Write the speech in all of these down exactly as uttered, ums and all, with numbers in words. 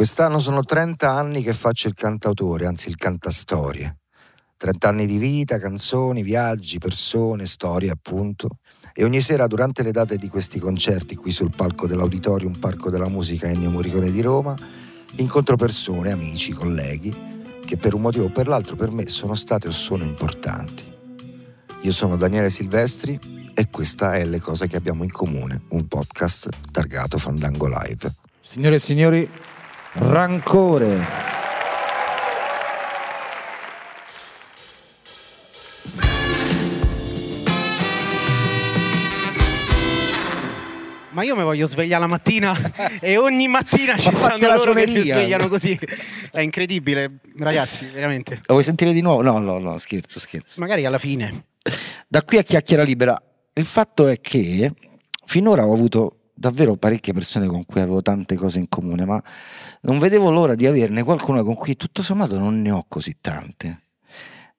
Quest'anno sono trenta anni che faccio il cantautore, anzi il cantastorie. trenta anni di vita, canzoni, viaggi, persone, storie appunto. E ogni sera durante le date di questi concerti qui sul palco dell'Auditorium Parco della Musica Ennio Morricone di Roma incontro persone, amici, colleghi che per un motivo o per l'altro per me sono state o sono importanti. Io sono Daniele Silvestri e questa è Le Cose Che Abbiamo in Comune, un podcast targato Fandango Live. Signore e signori, Rancore! Ma io mi voglio svegliare la mattina e ogni mattina ci sono loro che mi svegliano così. È incredibile, ragazzi, veramente. Lo vuoi sentire di nuovo? No, no, no, scherzo, scherzo. Magari alla fine. Da qui a chiacchiera libera. Il fatto è che finora ho avuto davvero parecchie persone con cui avevo tante cose in comune, ma non vedevo l'ora di averne qualcuno con cui tutto sommato non ne ho così tante.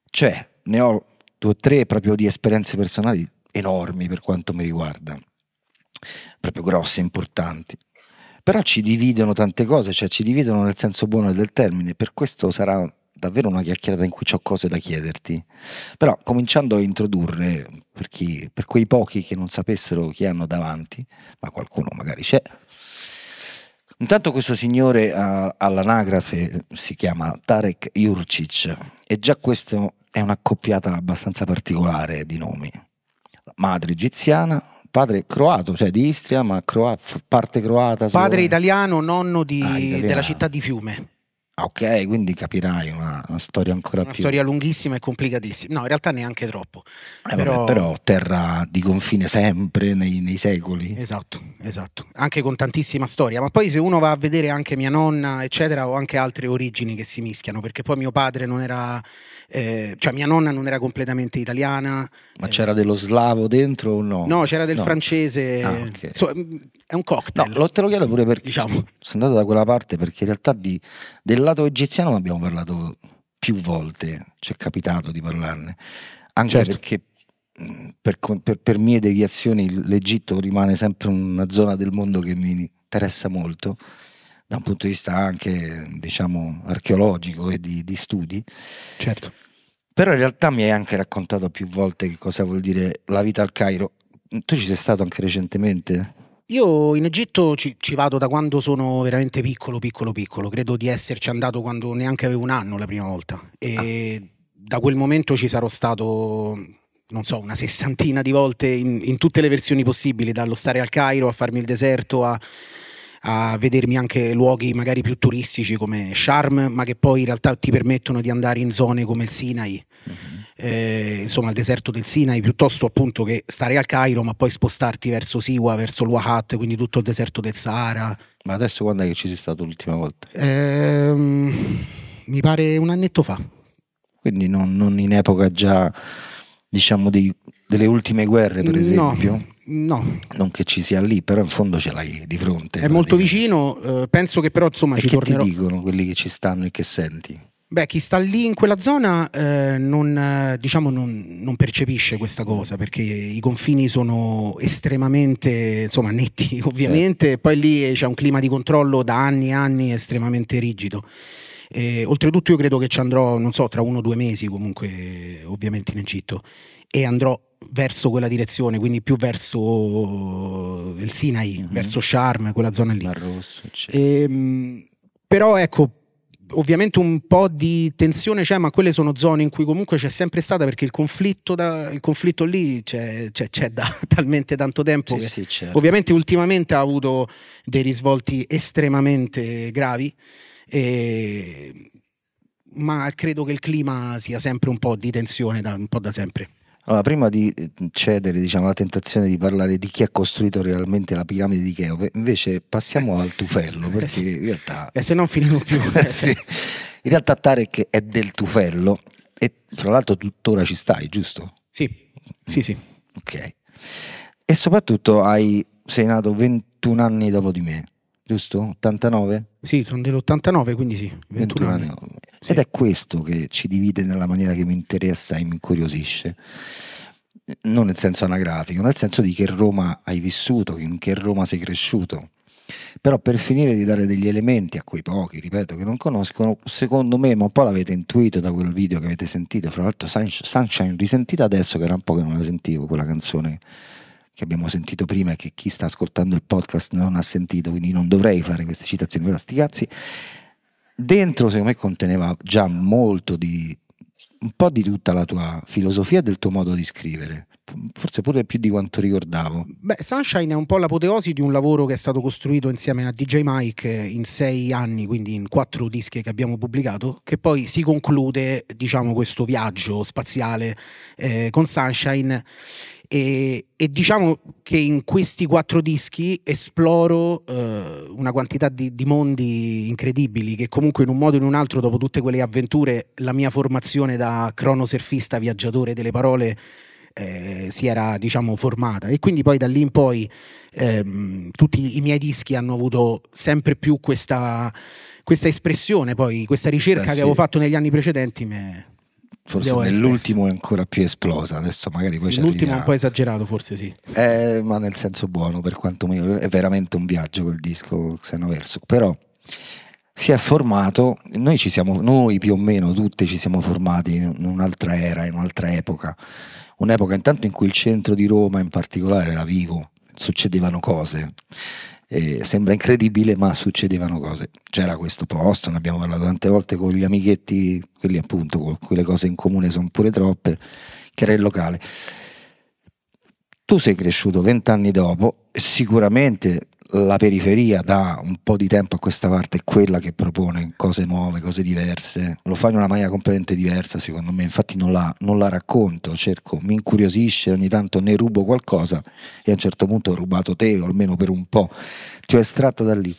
Cioè, ne ho due o tre proprio di esperienze personali enormi per quanto mi riguarda. Proprio grosse, importanti, però ci dividono tante cose, cioè ci dividono nel senso buono del termine. Per questo sarà davvero una chiacchierata in cui ho cose da chiederti, però cominciando a introdurre per, chi, per quei pochi che non sapessero chi hanno davanti, ma qualcuno magari c'è. Intanto questo signore a, all'anagrafe si chiama Tarek Jurcic e già questo è una accoppiata abbastanza particolare di nomi. Madre egiziana, padre croato, cioè di Istria, ma croato, parte croata. Padre italiano, nonno di, ah, italiano. Della città di Fiume. Ah, ok, quindi capirai una, una storia ancora una più. Una storia lunghissima e complicatissima. No, in realtà neanche troppo. Eh, però... Vabbè, però terra di confine sempre, nei, nei secoli. Esatto, esatto. Anche con tantissima storia. Ma poi se uno va a vedere anche mia nonna, eccetera, ho anche altre origini che si mischiano, perché poi mio padre non era... Eh, cioè mia nonna non era completamente italiana. Ma eh, c'era dello slavo dentro o no? No, c'era del no. francese. Ah, okay. So, è un cocktail. No, lo, te lo chiedo pure perché diciamo. Sono andato da quella parte perché in realtà di, del lato egiziano abbiamo parlato più volte, ci è capitato di parlarne. Anche certo. perché per, per, per mie deviazioni l'Egitto rimane sempre una zona del mondo che mi interessa molto da un punto di vista anche, diciamo, archeologico e di, di studi. Certo. Però in realtà mi hai anche raccontato più volte che cosa vuol dire la vita al Cairo. Tu ci sei stato anche recentemente? Io in Egitto ci, ci vado da quando sono veramente piccolo, piccolo, piccolo. Credo di esserci andato quando neanche avevo un anno la prima volta. E ah. da quel momento ci sarò stato, non so, una sessantina di volte in, in tutte le versioni possibili. Dallo stare al Cairo, a farmi il deserto, a... a vedermi anche luoghi magari più turistici come Sharm, ma che poi in realtà ti permettono di andare in zone come il Sinai, mm-hmm. eh, insomma il deserto del Sinai, piuttosto appunto che stare al Cairo ma poi spostarti verso Siwa, verso il Wahat, quindi tutto il deserto del Sahara. Ma adesso quando è che ci sei stato l'ultima volta? Ehm, mi pare un annetto fa. Quindi non, non in epoca già, diciamo, dei, delle ultime guerre, per esempio? No. No, non che ci sia lì, però in fondo ce l'hai di fronte. È molto vicino, eh, penso che però insomma e ci che tornerò. Che ti dicono quelli che ci stanno e che senti? Beh, chi sta lì in quella zona eh, non, diciamo, non, non percepisce questa cosa, perché i confini sono estremamente, insomma, netti ovviamente, eh. Poi lì c'è un clima di controllo da anni e anni estremamente rigido. E, oltretutto io credo che ci andrò, non so, tra uno o due mesi comunque, ovviamente in Egitto, e andrò verso quella direzione, quindi più verso il Sinai, uh-huh. verso Sharm, quella zona lì. Mar Rosso, e, però ecco, ovviamente un po' di tensione c'è, ma quelle sono zone in cui comunque c'è sempre stata, perché il conflitto, da, il conflitto lì c'è, c'è, c'è da talmente tanto tempo, sì, che sì, certo. Ovviamente ultimamente ha avuto dei risvolti estremamente gravi e, ma credo che il clima sia sempre un po' di tensione da, un po' da sempre. Allora, prima di cedere, diciamo, alla tentazione di parlare di chi ha costruito realmente la piramide di Cheope, invece passiamo al tufello, perché in realtà... E se non finiamo più. Sì. In realtà Tarek è del tufello e fra l'altro tuttora ci stai, giusto? Sì, sì, sì. Ok. E soprattutto hai, sei nato ventuno anni dopo di me, giusto? ottantanove? Sì, sono dell'ottantanove, quindi sì, ventuno, ventuno anni. anni. Ed è questo che ci divide nella maniera che mi interessa e mi incuriosisce, non nel senso anagrafico, nel senso di che Roma hai vissuto, in che Roma sei cresciuto. Però per finire di dare degli elementi a quei pochi, ripeto, che non conoscono, secondo me, ma un po' l'avete intuito da quel video che avete sentito, fra l'altro Sunshine risentita adesso, che era un po' che non la sentivo quella canzone che abbiamo sentito prima e che chi sta ascoltando il podcast non ha sentito, quindi non dovrei fare queste citazioni, però sti cazzi. Dentro secondo me conteneva già molto di, un po' di tutta la tua filosofia e del tuo modo di scrivere, forse pure più di quanto ricordavo. Beh, Sunshine è un po' l'apoteosi di un lavoro che è stato costruito insieme a D J Mike in sei anni, quindi in quattro dischi che abbiamo pubblicato, che poi si conclude, diciamo, questo viaggio spaziale eh, con Sunshine. E, e diciamo che in questi quattro dischi esploro eh, una quantità di, di mondi incredibili che comunque in un modo o in un altro, dopo tutte quelle avventure, la mia formazione da cronosurfista viaggiatore delle parole eh, si era, diciamo, formata, e quindi poi da lì in poi ehm, tutti i miei dischi hanno avuto sempre più questa, questa espressione, poi questa ricerca eh, che sì. avevo fatto negli anni precedenti me... Forse nell'ultimo espresso. È ancora più esplosa. Adesso magari poi sì, l'ultimo è un po' esagerato, forse sì. Eh, ma nel senso buono, per quanto meno è veramente un viaggio quel disco Xenoverso. Però si è formato, noi ci siamo, noi più o meno tutti ci siamo formati in un'altra era, in un'altra epoca. Un'epoca intanto in cui il centro di Roma in particolare era vivo, succedevano cose. Eh, sembra incredibile, ma succedevano cose. C'era questo posto, ne abbiamo parlato tante volte con gli amichetti, quelli appunto con cui le cose in comune sono pure troppe, che era il locale. Tu sei cresciuto vent'anni dopo, sicuramente la periferia da un po' di tempo a questa parte è quella che propone cose nuove, cose diverse, lo fa in una maniera completamente diversa secondo me, infatti non la, non la racconto, cerco, mi incuriosisce, ogni tanto ne rubo qualcosa e a un certo punto ho rubato te, o almeno per un po' ti ho estratto da lì.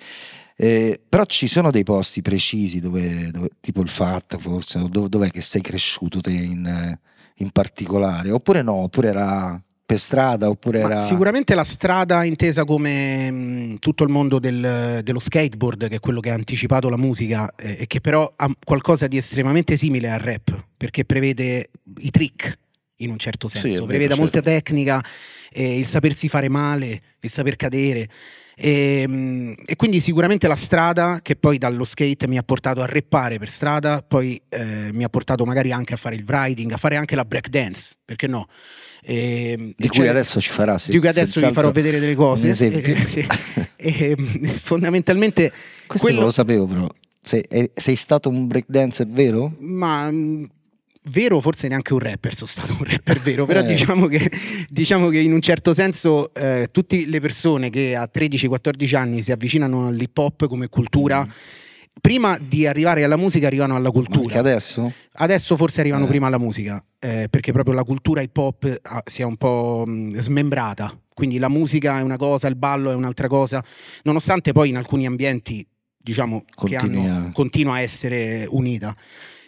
Eh, però ci sono dei posti precisi dove, dove tipo il fatto forse, dov, dov'è che sei cresciuto te in, in particolare, oppure no, oppure era... strada oppure era... Sicuramente la strada intesa come mh, tutto il mondo del, dello skateboard, che è quello che ha anticipato la musica eh, e che però ha qualcosa di estremamente simile al rap, perché prevede i trick in un certo senso, sì, prevede certo. molta tecnica, eh, il sapersi fare male, il saper cadere e, mh, e quindi sicuramente la strada, che poi dallo skate mi ha portato a rappare per strada, poi eh, mi ha portato magari anche a fare il riding, a fare anche la break dance, perché no? E, di cui cioè, adesso ci farà sì, di cui adesso vi farò vedere delle cose e, e, e, fondamentalmente questo quello... non lo sapevo, però sei, sei stato un breakdancer vero? Ma vero, forse neanche un rapper, sono stato un rapper vero, però eh. diciamo che diciamo che in un certo senso eh, tutte le persone che a tredici quattordici anni si avvicinano all'hip hop come cultura mm. prima di arrivare alla musica arrivano alla cultura. Anche adesso? Adesso forse arrivano eh. prima alla musica, eh, perché proprio la cultura hip hop si è un po' smembrata, quindi la musica è una cosa, il ballo è un'altra cosa, nonostante poi in alcuni ambienti, diciamo, continua. Che hanno, continua a essere unita,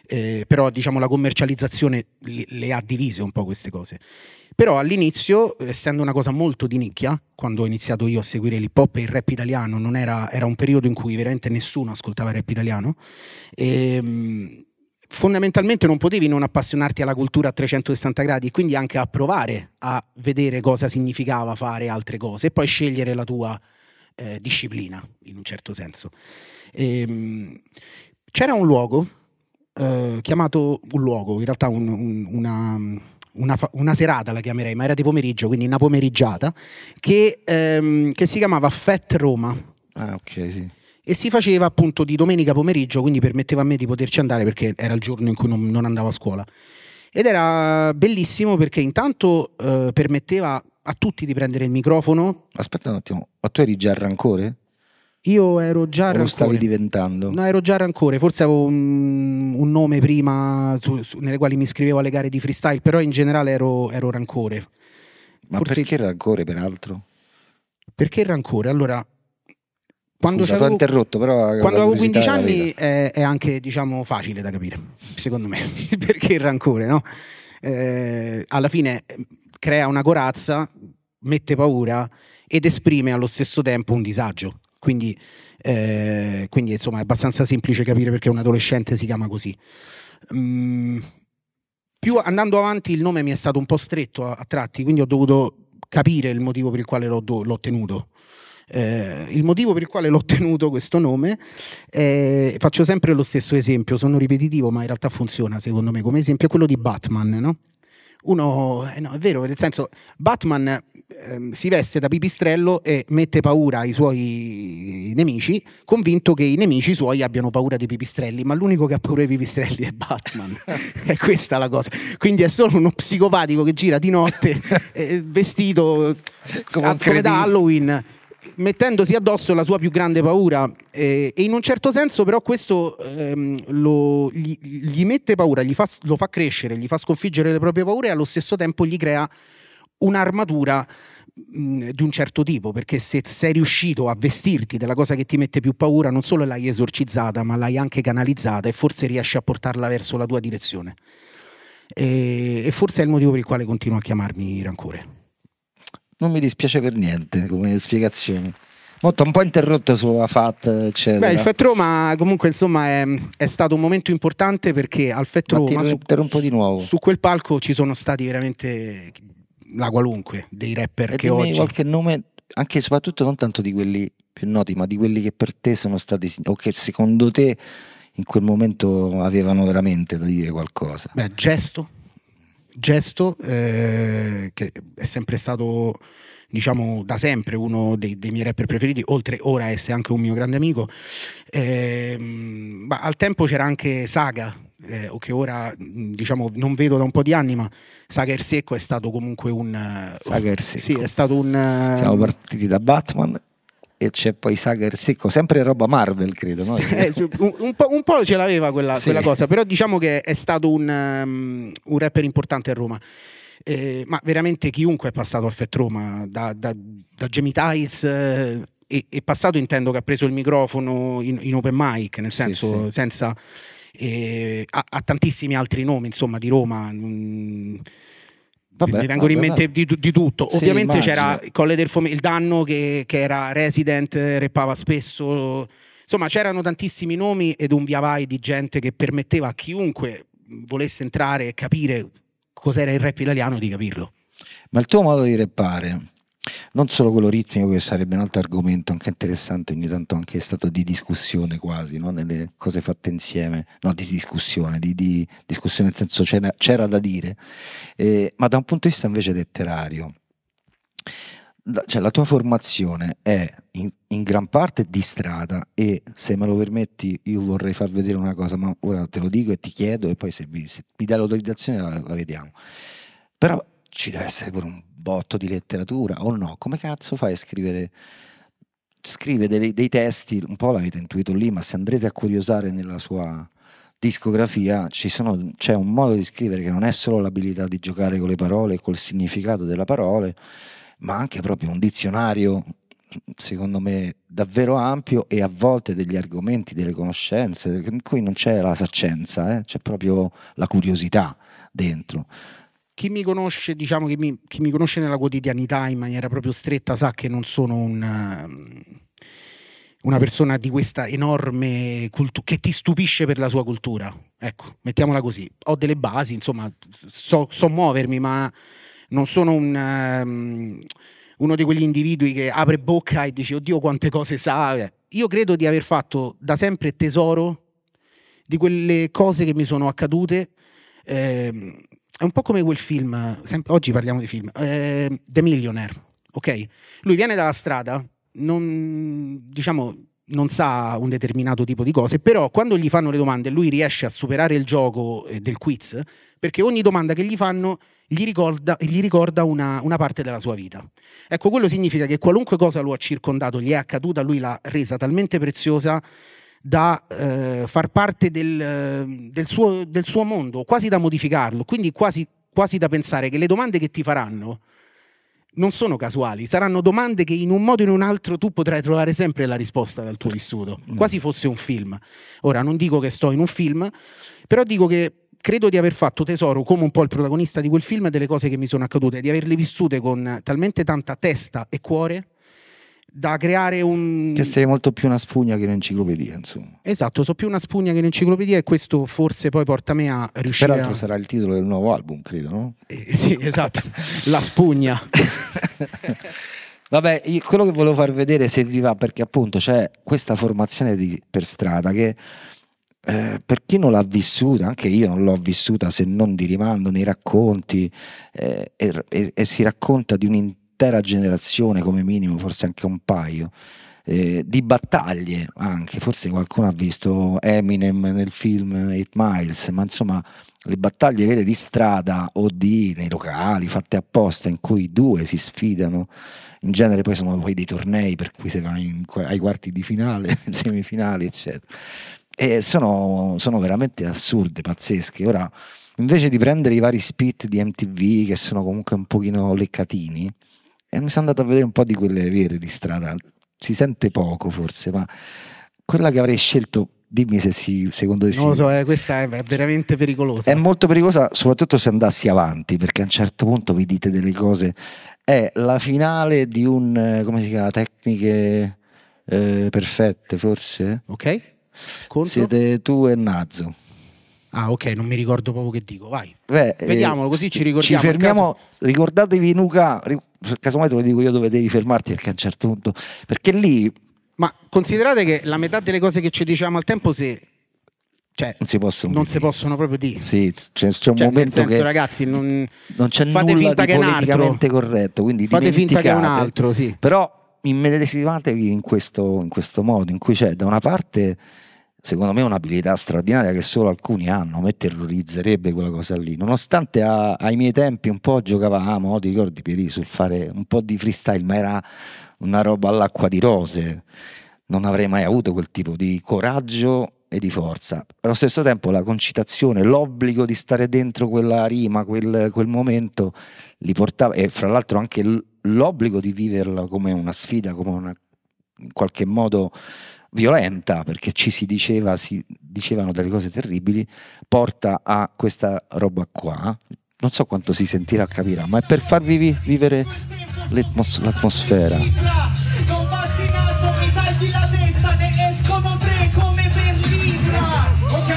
eh, però diciamo la commercializzazione le, le ha divise un po' queste cose. Però all'inizio, essendo una cosa molto di nicchia, quando ho iniziato io a seguire l'hip hop e il rap italiano, non era, era un periodo in cui veramente nessuno ascoltava il rap italiano, e, fondamentalmente non potevi non appassionarti alla cultura a trecentosessanta gradi, quindi anche a provare a vedere cosa significava fare altre cose e poi scegliere la tua eh, disciplina, in un certo senso. E, c'era un luogo, eh, chiamato un luogo, in realtà un, un, una... Una, fa- una serata la chiamerei, ma era di pomeriggio, quindi una pomeriggiata che, ehm, che si chiamava Fat Roma. Ah, ok, sì. E si faceva appunto di domenica pomeriggio, quindi permetteva a me di poterci andare perché era il giorno in cui non, non andavo a scuola. Ed era bellissimo perché intanto eh, permetteva a tutti di prendere il microfono. Aspetta un attimo, ma tu eri già a Rancore? Io ero già a Rancore. Lo stavi diventando? No, ero già a Rancore, forse avevo un, un nome prima su, su, nelle quali mi iscrivevo alle gare di freestyle, però in generale ero, ero Rancore. Ma forse... perché Rancore peraltro? Perché Rancore? Allora, quando Scusa, t'ho interrotto, però quando avevo quindici anni è, è anche, diciamo, facile da capire, secondo me, perché il rancore, no? Eh, alla fine crea una corazza, mette paura ed esprime allo stesso tempo un disagio. Quindi, eh, quindi insomma è abbastanza semplice capire perché un adolescente si chiama così. Mm, più andando avanti il nome mi è stato un po' stretto a, a tratti, quindi ho dovuto capire il motivo per il quale l'ho, l'ho tenuto. Eh, il motivo per il quale l'ho ottenuto questo nome, eh, faccio sempre lo stesso esempio, sono ripetitivo ma in realtà funziona secondo me come esempio, è quello di Batman, no? Uno, eh no, è vero, nel senso, Batman eh, si veste da pipistrello e mette paura ai suoi nemici, convinto che i nemici suoi abbiano paura dei pipistrelli, ma l'unico che ha paura dei pipistrelli è Batman. È questa la cosa. Quindi è solo uno psicopatico che gira di notte eh, vestito come, come da Halloween, mettendosi addosso la sua più grande paura, eh, e in un certo senso però questo ehm, lo, gli, gli mette paura, gli fa, lo fa crescere, gli fa sconfiggere le proprie paure e allo stesso tempo gli crea un'armatura mh, di un certo tipo, perché se sei riuscito a vestirti della cosa che ti mette più paura, non solo l'hai esorcizzata ma l'hai anche canalizzata e forse riesci a portarla verso la tua direzione, e, e forse è il motivo per il quale continuo a chiamarmi Rancore. Non mi dispiace per niente come spiegazione. Molto un po' interrotto sulla Fat, eccetera. Beh, il Fat Roma comunque insomma è, è stato un momento importante, perché al Fat Roma su, di nuovo. su quel palco ci sono stati veramente la qualunque dei rapper e che oggi. Qualche nome, anche e soprattutto non tanto di quelli più noti, ma di quelli che per te sono stati o che secondo te in quel momento avevano veramente da dire qualcosa. Beh, Gesto. Gesto eh, che è sempre stato, diciamo, da sempre uno dei, dei miei rapper preferiti, oltre ora a essere anche un mio grande amico, eh, ma al tempo c'era anche Saga, eh, che ora diciamo non vedo da un po' di anni, ma Saga Er Secco è stato comunque un Saga Er Secco. Sì, è stato un siamo partiti da Batman e c'è poi Saga Er Secco, sempre roba Marvel, credo, no? Sì, un, po', un po' ce l'aveva quella, sì. quella cosa, però diciamo che è stato un, um, un rapper importante a Roma, eh, ma veramente chiunque è passato al Fat Roma, da, da, da Jemmy Tiles, eh, e, e passato intendo che ha preso il microfono in, in open mic, nel senso sì, sì. senza eh, a, a tantissimi altri nomi insomma di Roma, mh, Vabbè, mi vengono vabbè, in mente di, di tutto, sì, ovviamente immagino. C'era Colle del Fomento, il Danno che, che era resident, rappava spesso, insomma c'erano tantissimi nomi ed un via vai di gente che permetteva a chiunque volesse entrare e capire cos'era il rap italiano di capirlo. Ma il tuo modo di rappare, non solo quello ritmico, che sarebbe un altro argomento anche interessante, ogni tanto anche stato di discussione quasi, no? Nelle cose fatte insieme, no, di discussione, di, di discussione nel senso c'era, c'era da dire, eh, ma da un punto di vista invece letterario, la, cioè la tua formazione è in, in gran parte di strada, e se me lo permetti io vorrei far vedere una cosa, ma ora te lo dico e ti chiedo e poi se mi, se mi dai l'autorizzazione la, la vediamo, però ci deve essere pure un botto di letteratura o no? Come cazzo fai a scrivere scrive dei, dei testi? Un po' l'avete intuito lì, ma se andrete a curiosare nella sua discografia ci sono, c'è un modo di scrivere che non è solo l'abilità di giocare con le parole e col significato delle parole, ma anche proprio un dizionario secondo me davvero ampio, e a volte degli argomenti, delle conoscenze in cui non c'è la saccenza, eh? C'è proprio la curiosità dentro. Chi mi conosce, diciamo, chi mi, chi mi conosce nella quotidianità in maniera proprio stretta sa che non sono un, una persona di questa enorme cultura, che ti stupisce per la sua cultura. Ecco, mettiamola così. Ho delle basi, insomma, so, so muovermi, ma non sono un, um, uno di quegli individui che apre bocca e dice oddio quante cose sa. Io credo di aver fatto da sempre tesoro di quelle cose che mi sono accadute, ehm, è un po' come quel film, sempre, oggi parliamo di film, eh, The Millionaire, ok? Lui viene dalla strada, non, diciamo, non sa un determinato tipo di cose, però quando gli fanno le domande lui riesce a superare il gioco del quiz, perché ogni domanda che gli fanno gli ricorda, gli ricorda una, una parte della sua vita. Ecco, quello significa che qualunque cosa lo ha circondato, gli è accaduta, lui l'ha resa talmente preziosa da eh, far parte del, del, suo, del suo mondo, quasi da modificarlo, quindi quasi, quasi da pensare che le domande che ti faranno non sono casuali, saranno domande che in un modo o in un altro tu potrai trovare sempre la risposta dal tuo vissuto, quasi fosse un film. Ora non dico che sto in un film, però dico che credo di aver fatto tesoro, come un po' il protagonista di quel film, delle cose che mi sono accadute, di averle vissute con talmente tanta testa e cuore da creare un... Che sei molto più una spugna che un'enciclopedia, insomma. Esatto, sono più una spugna che un'enciclopedia, e questo forse poi porta me a riuscire... Peraltro a... sarà il titolo del nuovo album, credo, no? Eh, sì, esatto, La spugna. Vabbè, io quello che volevo far vedere, se vi va, perché appunto c'è questa formazione di, per strada che eh, per chi non l'ha vissuta, anche io non l'ho vissuta se non di rimando nei racconti, eh, e, e, e si racconta di un'intera generazione come minimo, forse anche un paio. Eh, di battaglie anche, forse qualcuno ha visto Eminem nel film otto Miles, ma insomma le battaglie vere di strada o di nei locali fatte apposta in cui due si sfidano, in genere poi sono poi dei tornei per cui si va in, ai quarti di finale, semifinali eccetera, e sono, sono veramente assurde, pazzesche. Ora invece di prendere i vari spit di M T V che sono comunque un pochino leccatini, e mi sono andato a vedere un po' di quelle vere di strada. Si sente poco forse, ma quella che avrei scelto, dimmi se si, secondo te non sì. Lo so, eh, questa è veramente pericolosa. È molto pericolosa, soprattutto se andassi avanti, perché a un certo punto vi dite delle cose. È la finale di un, come si chiama, Tecniche eh, perfette forse. Ok. Contro? Siete tu e Nazzo. Ah ok, non mi ricordo proprio che dico, vai. Beh, vediamolo, così ci ricordiamo. Ci fermiamo, caso... ricordatevi Nuca, casomai te lo dico io dove devi fermarti, perché a un certo punto, perché lì... Ma considerate che la metà delle cose che ci diciamo al tempo se... Cioè, non si possono, non si possono proprio dire. Sì, c'è, c'è un cioè, momento nel senso, che ragazzi, non, non c'è fate nulla finta di che politicamente corretto, quindi fate finta che è un altro, sì. Però immedesimatevi in questo, in questo modo, in cui c'è da una parte... Secondo me è un'abilità straordinaria che solo alcuni hanno, me terrorizzerebbe quella cosa lì. Nonostante a, ai miei tempi un po' giocavamo, ti ricordi Pieri, sul fare un po' di freestyle, ma era una roba all'acqua di rose. Non avrei mai avuto quel tipo di coraggio e di forza. Allo stesso tempo la concitazione, l'obbligo di stare dentro quella rima, quel, quel momento, li portava, e fra l'altro anche l'obbligo di viverla come una sfida, come una, in qualche modo... violenta, perché ci si diceva, si dicevano delle cose terribili, porta a questa roba qua. Non so quanto si sentirà, capirà, ma è per farvi vi- vivere l'atmos- l'atmosfera. Non basti Nazzo, mi tagli la testa, ne escono tre come per l'Isra. Ok,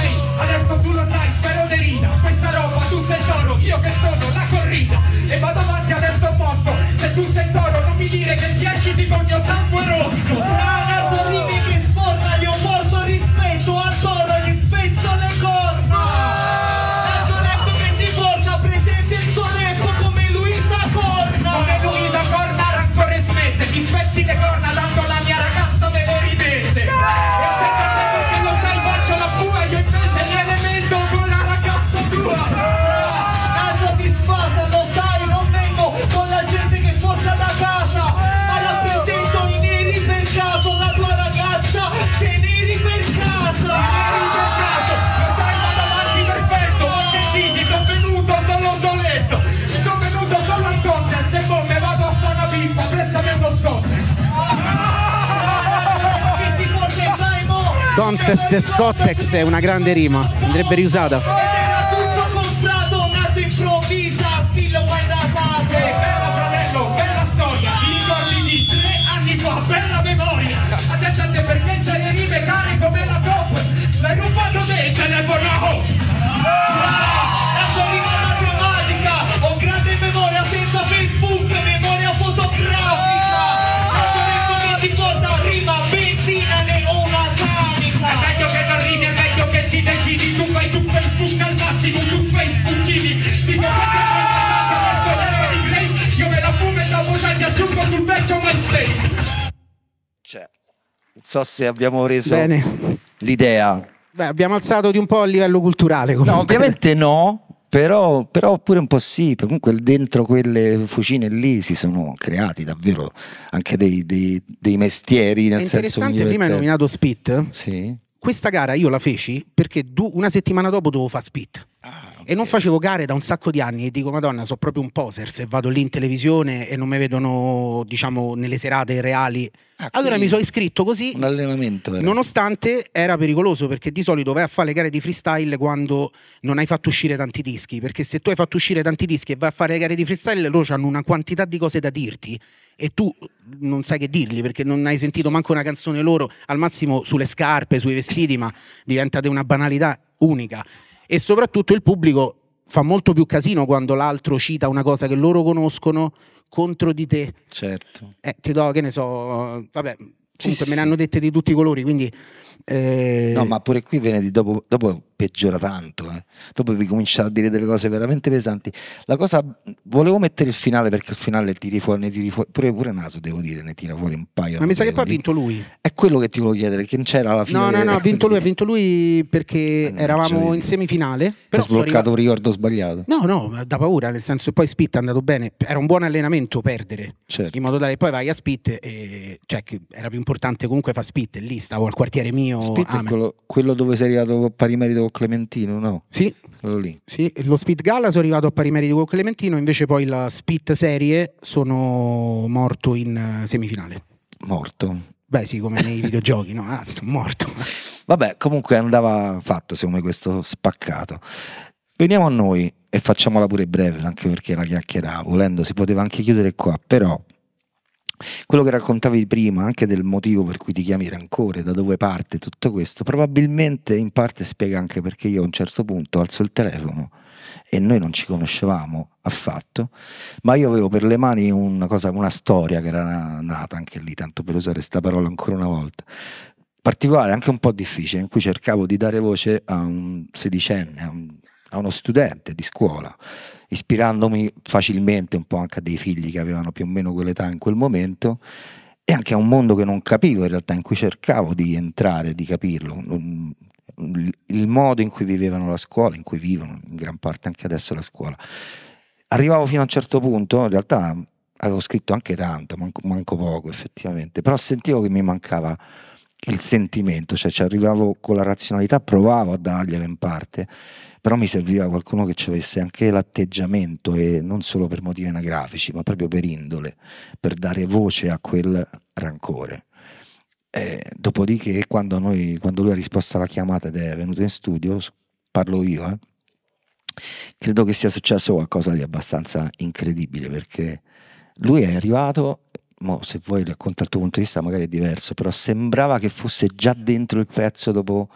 adesso tu lo sai, peronerina, questa roba tu sei toro, io che sono la corrida, e vado avanti adesso mosso. Se tu sei toro non mi dire che piaci di mio sangue rosso. Fra Nazzo dimmi che io porto rispetto al toro e gli spezzo le corna. Nazzo letto che ti porta presente il suo letto come Luisa Corna. Come Luisa Corna rancore smette, mi spezzi le corna tanto la mia ragazza me le rimette. E aspettate so che lo sai faccio la bua, io invece l'elemento con la ragazza tua. Nazzo ti sfasa, lo sai, non vengo con la gente che porta da casa, ma rappresento i neri per caso, la tua ragazza. Se ne eri per casa, ne eri per casa, lo sai vado avanti perfetto, ma che dici, sono venuto solo soletto, sono venuto solo in contest e bombe vado a fare una pippa, prestami uno scontest. Contest e Scottex è una grande rima, andrebbe riusata. Era tutto comprato, nato improvvisa, stile guai da parte. Bella fratello, bella storia, ti ricordi di tre anni fa, bella memoria. Attenta a te perché c'è le rime care come la coppa, l'hai rubato te il telefono a home. La sua rima matematica, ho grande memoria senza Facebook, memoria fotografica. La sua rima che ti porta rima, benzina ne ho una canica. È meglio che non ridi, è meglio che ti decidi, tu vai su Facebook al massimo, su Facebook chini. Dico perché c'è una tacca per scogliere di Grace, io me la fumo e dopo sai ti aggiungo sul vecchio MySpace. Cioè, non so se abbiamo reso bene l'idea. Beh, abbiamo alzato di un po' a livello culturale comunque. No, ovviamente no, però, però pure un po' sì. Comunque dentro quelle fucine lì si sono creati davvero anche dei, dei, dei mestieri nel è interessante, senso prima hai nominato Spit. Sì. Questa gara io la feci perché du- una settimana dopo dovevo fare Spit. Ah, okay. E non facevo gare da un sacco di anni e dico madonna, sono proprio un poser se vado lì in televisione e non mi vedono, diciamo, nelle serate reali. Ah, allora mi sono iscritto così, un allenamento era. Nonostante era pericoloso perché di solito vai a fare le gare di freestyle quando non hai fatto uscire tanti dischi, perché se tu hai fatto uscire tanti dischi e vai a fare le gare di freestyle loro hanno una quantità di cose da dirti e tu non sai che dirgli perché non hai sentito manco una canzone loro, al massimo sulle scarpe, sui vestiti, ma diventate una banalità unica. E soprattutto il pubblico fa molto più casino quando l'altro cita una cosa che loro conoscono contro di te. Certo. Eh, ti do, che ne so, vabbè, sì, sì, me ne hanno dette di tutti i colori, quindi... Eh... No, ma pure qui viene di dopo, dopo peggiora tanto, eh. Dopo vi cominciate a dire delle cose veramente pesanti. La cosa, volevo mettere il finale, perché il finale tiri fuori, ne tiri fuori, pure, pure Naso devo dire, ne tira fuori un paio. Ma mi sa che poi ha vinto lui. È quello che ti volevo chiedere, che non c'era alla fine. No, no, no, ha vinto lui, ha vinto lui perché eh, eravamo in semifinale. Però ho sbloccato un ricordo sbagliato. No, no, da paura, nel senso che poi Spit è andato bene, era un buon allenamento perdere, certo, in modo tale che poi vai a Spit e, cioè, che era più importante comunque fa Spit, e lì stavo al quartiere mio. Spit è quello, quello dove sei arrivato a pari merito con Clementino, no? Sì, quello lì. Sì, lo Speed Gala sono arrivato a pari merito con Clementino, invece poi la Spit Serie sono morto in semifinale. Morto? Beh sì, come nei videogiochi, no? Ah, sono morto. Vabbè, comunque andava fatto secondo me questo spaccato. Veniamo a noi e facciamola pure breve, anche perché la chiacchiera volendo si poteva anche chiudere qua, però... Quello che raccontavi prima, anche del motivo per cui ti chiami Rancore, da dove parte tutto questo, probabilmente in parte spiega anche perché io a un certo punto alzo il telefono e noi non ci conoscevamo affatto, ma io avevo per le mani una cosa, una storia che era nata anche lì, tanto per usare sta parola ancora una volta, particolare, anche un po' difficile, in cui cercavo di dare voce a un sedicenne, a, un, a uno studente di scuola, ispirandomi facilmente un po' anche a dei figli che avevano più o meno quell'età in quel momento, e anche a un mondo che non capivo in realtà, in cui cercavo di entrare, di capirlo, il modo in cui vivevano la scuola, in cui vivono in gran parte anche adesso la scuola. Arrivavo fino a un certo punto, in realtà avevo scritto anche tanto, manco, manco poco effettivamente, però sentivo che mi mancava il sentimento, cioè ci arrivavo con la razionalità, provavo a darglielo in parte, però mi serviva qualcuno che ci avesse anche l'atteggiamento, e non solo per motivi anagrafici, ma proprio per indole, per dare voce a quel rancore. E dopodiché, quando, noi, quando lui ha risposto alla chiamata ed è venuto in studio, parlo io, eh, credo che sia successo qualcosa di abbastanza incredibile, perché lui è arrivato, mo, se vuoi racconta il tuo punto di vista magari è diverso, però sembrava che fosse già dentro il pezzo dopo,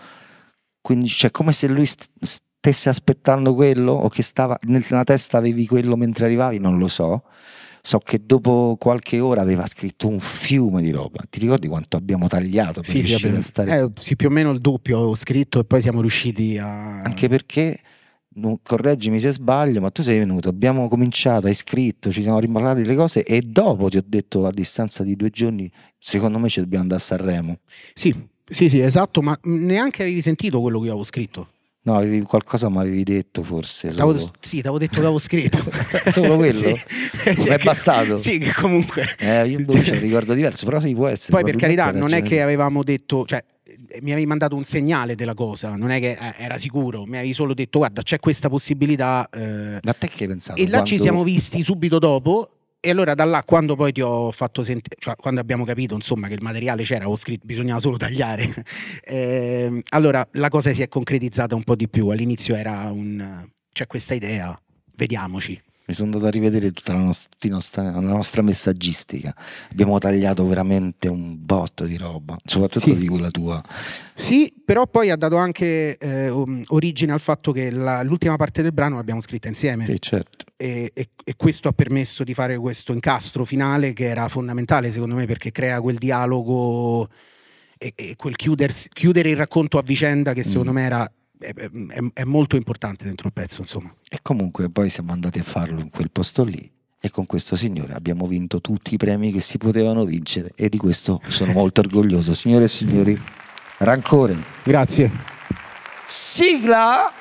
quindi cioè come se lui st- st- stesse aspettando quello, o che stava nella testa avevi quello mentre arrivavi, non lo so. So che dopo qualche ora aveva scritto un fiume di roba. Ti ricordi quanto abbiamo tagliato per sì, riuscire sì, a stare? Eh, sì, più o meno il doppio avevo scritto e poi siamo riusciti a... Anche perché, non, correggimi se sbaglio, ma tu sei venuto, abbiamo cominciato, hai scritto, ci siamo riparlati le cose e dopo ti ho detto a distanza di due giorni, secondo me ci dobbiamo andare a Sanremo. Sì, sì, sì, esatto, ma neanche avevi sentito quello che avevo scritto. No, avevi qualcosa mi avevi detto forse t'avevo, solo... Sì, ti avevo detto, l'avevo scritto. Solo quello? Sì. Cioè, è che, bastato? Sì, che comunque eh, io invece cioè... un ricordo diverso, però sì, può essere. Poi per carità, non ragione. È che avevamo detto, cioè mi avevi mandato un segnale della cosa, non è che eh, era sicuro, mi avevi solo detto guarda c'è questa possibilità eh... Ma te che hai pensato? E là quando... ci siamo visti subito dopo. E allora da là, quando poi ti ho fatto sentire, cioè quando abbiamo capito insomma che il materiale c'era, ho scritto, bisognava solo tagliare, eh, allora la cosa si è concretizzata un po' di più. All'inizio era un c'è questa idea, vediamoci. Mi sono andato a rivedere tutta la nostra, tutta nostra, la nostra messaggistica. Abbiamo tagliato veramente un botto di roba, soprattutto sì, di quella tua. Sì, però poi ha dato anche eh, origine al fatto che la, l'ultima parte del brano l'abbiamo scritta insieme. Sì, certo. E, e, e questo ha permesso di fare questo incastro finale che era fondamentale secondo me, perché crea quel dialogo e, e quel chiudersi, chiudere il racconto a vicenda che secondo mm. me era... È, è, è molto importante dentro il pezzo, insomma. E comunque poi siamo andati a farlo in quel posto lì e con questo signore abbiamo vinto tutti i premi che si potevano vincere, e di questo sono molto orgoglioso. Signore e signori, Rancore. Grazie. Sigla.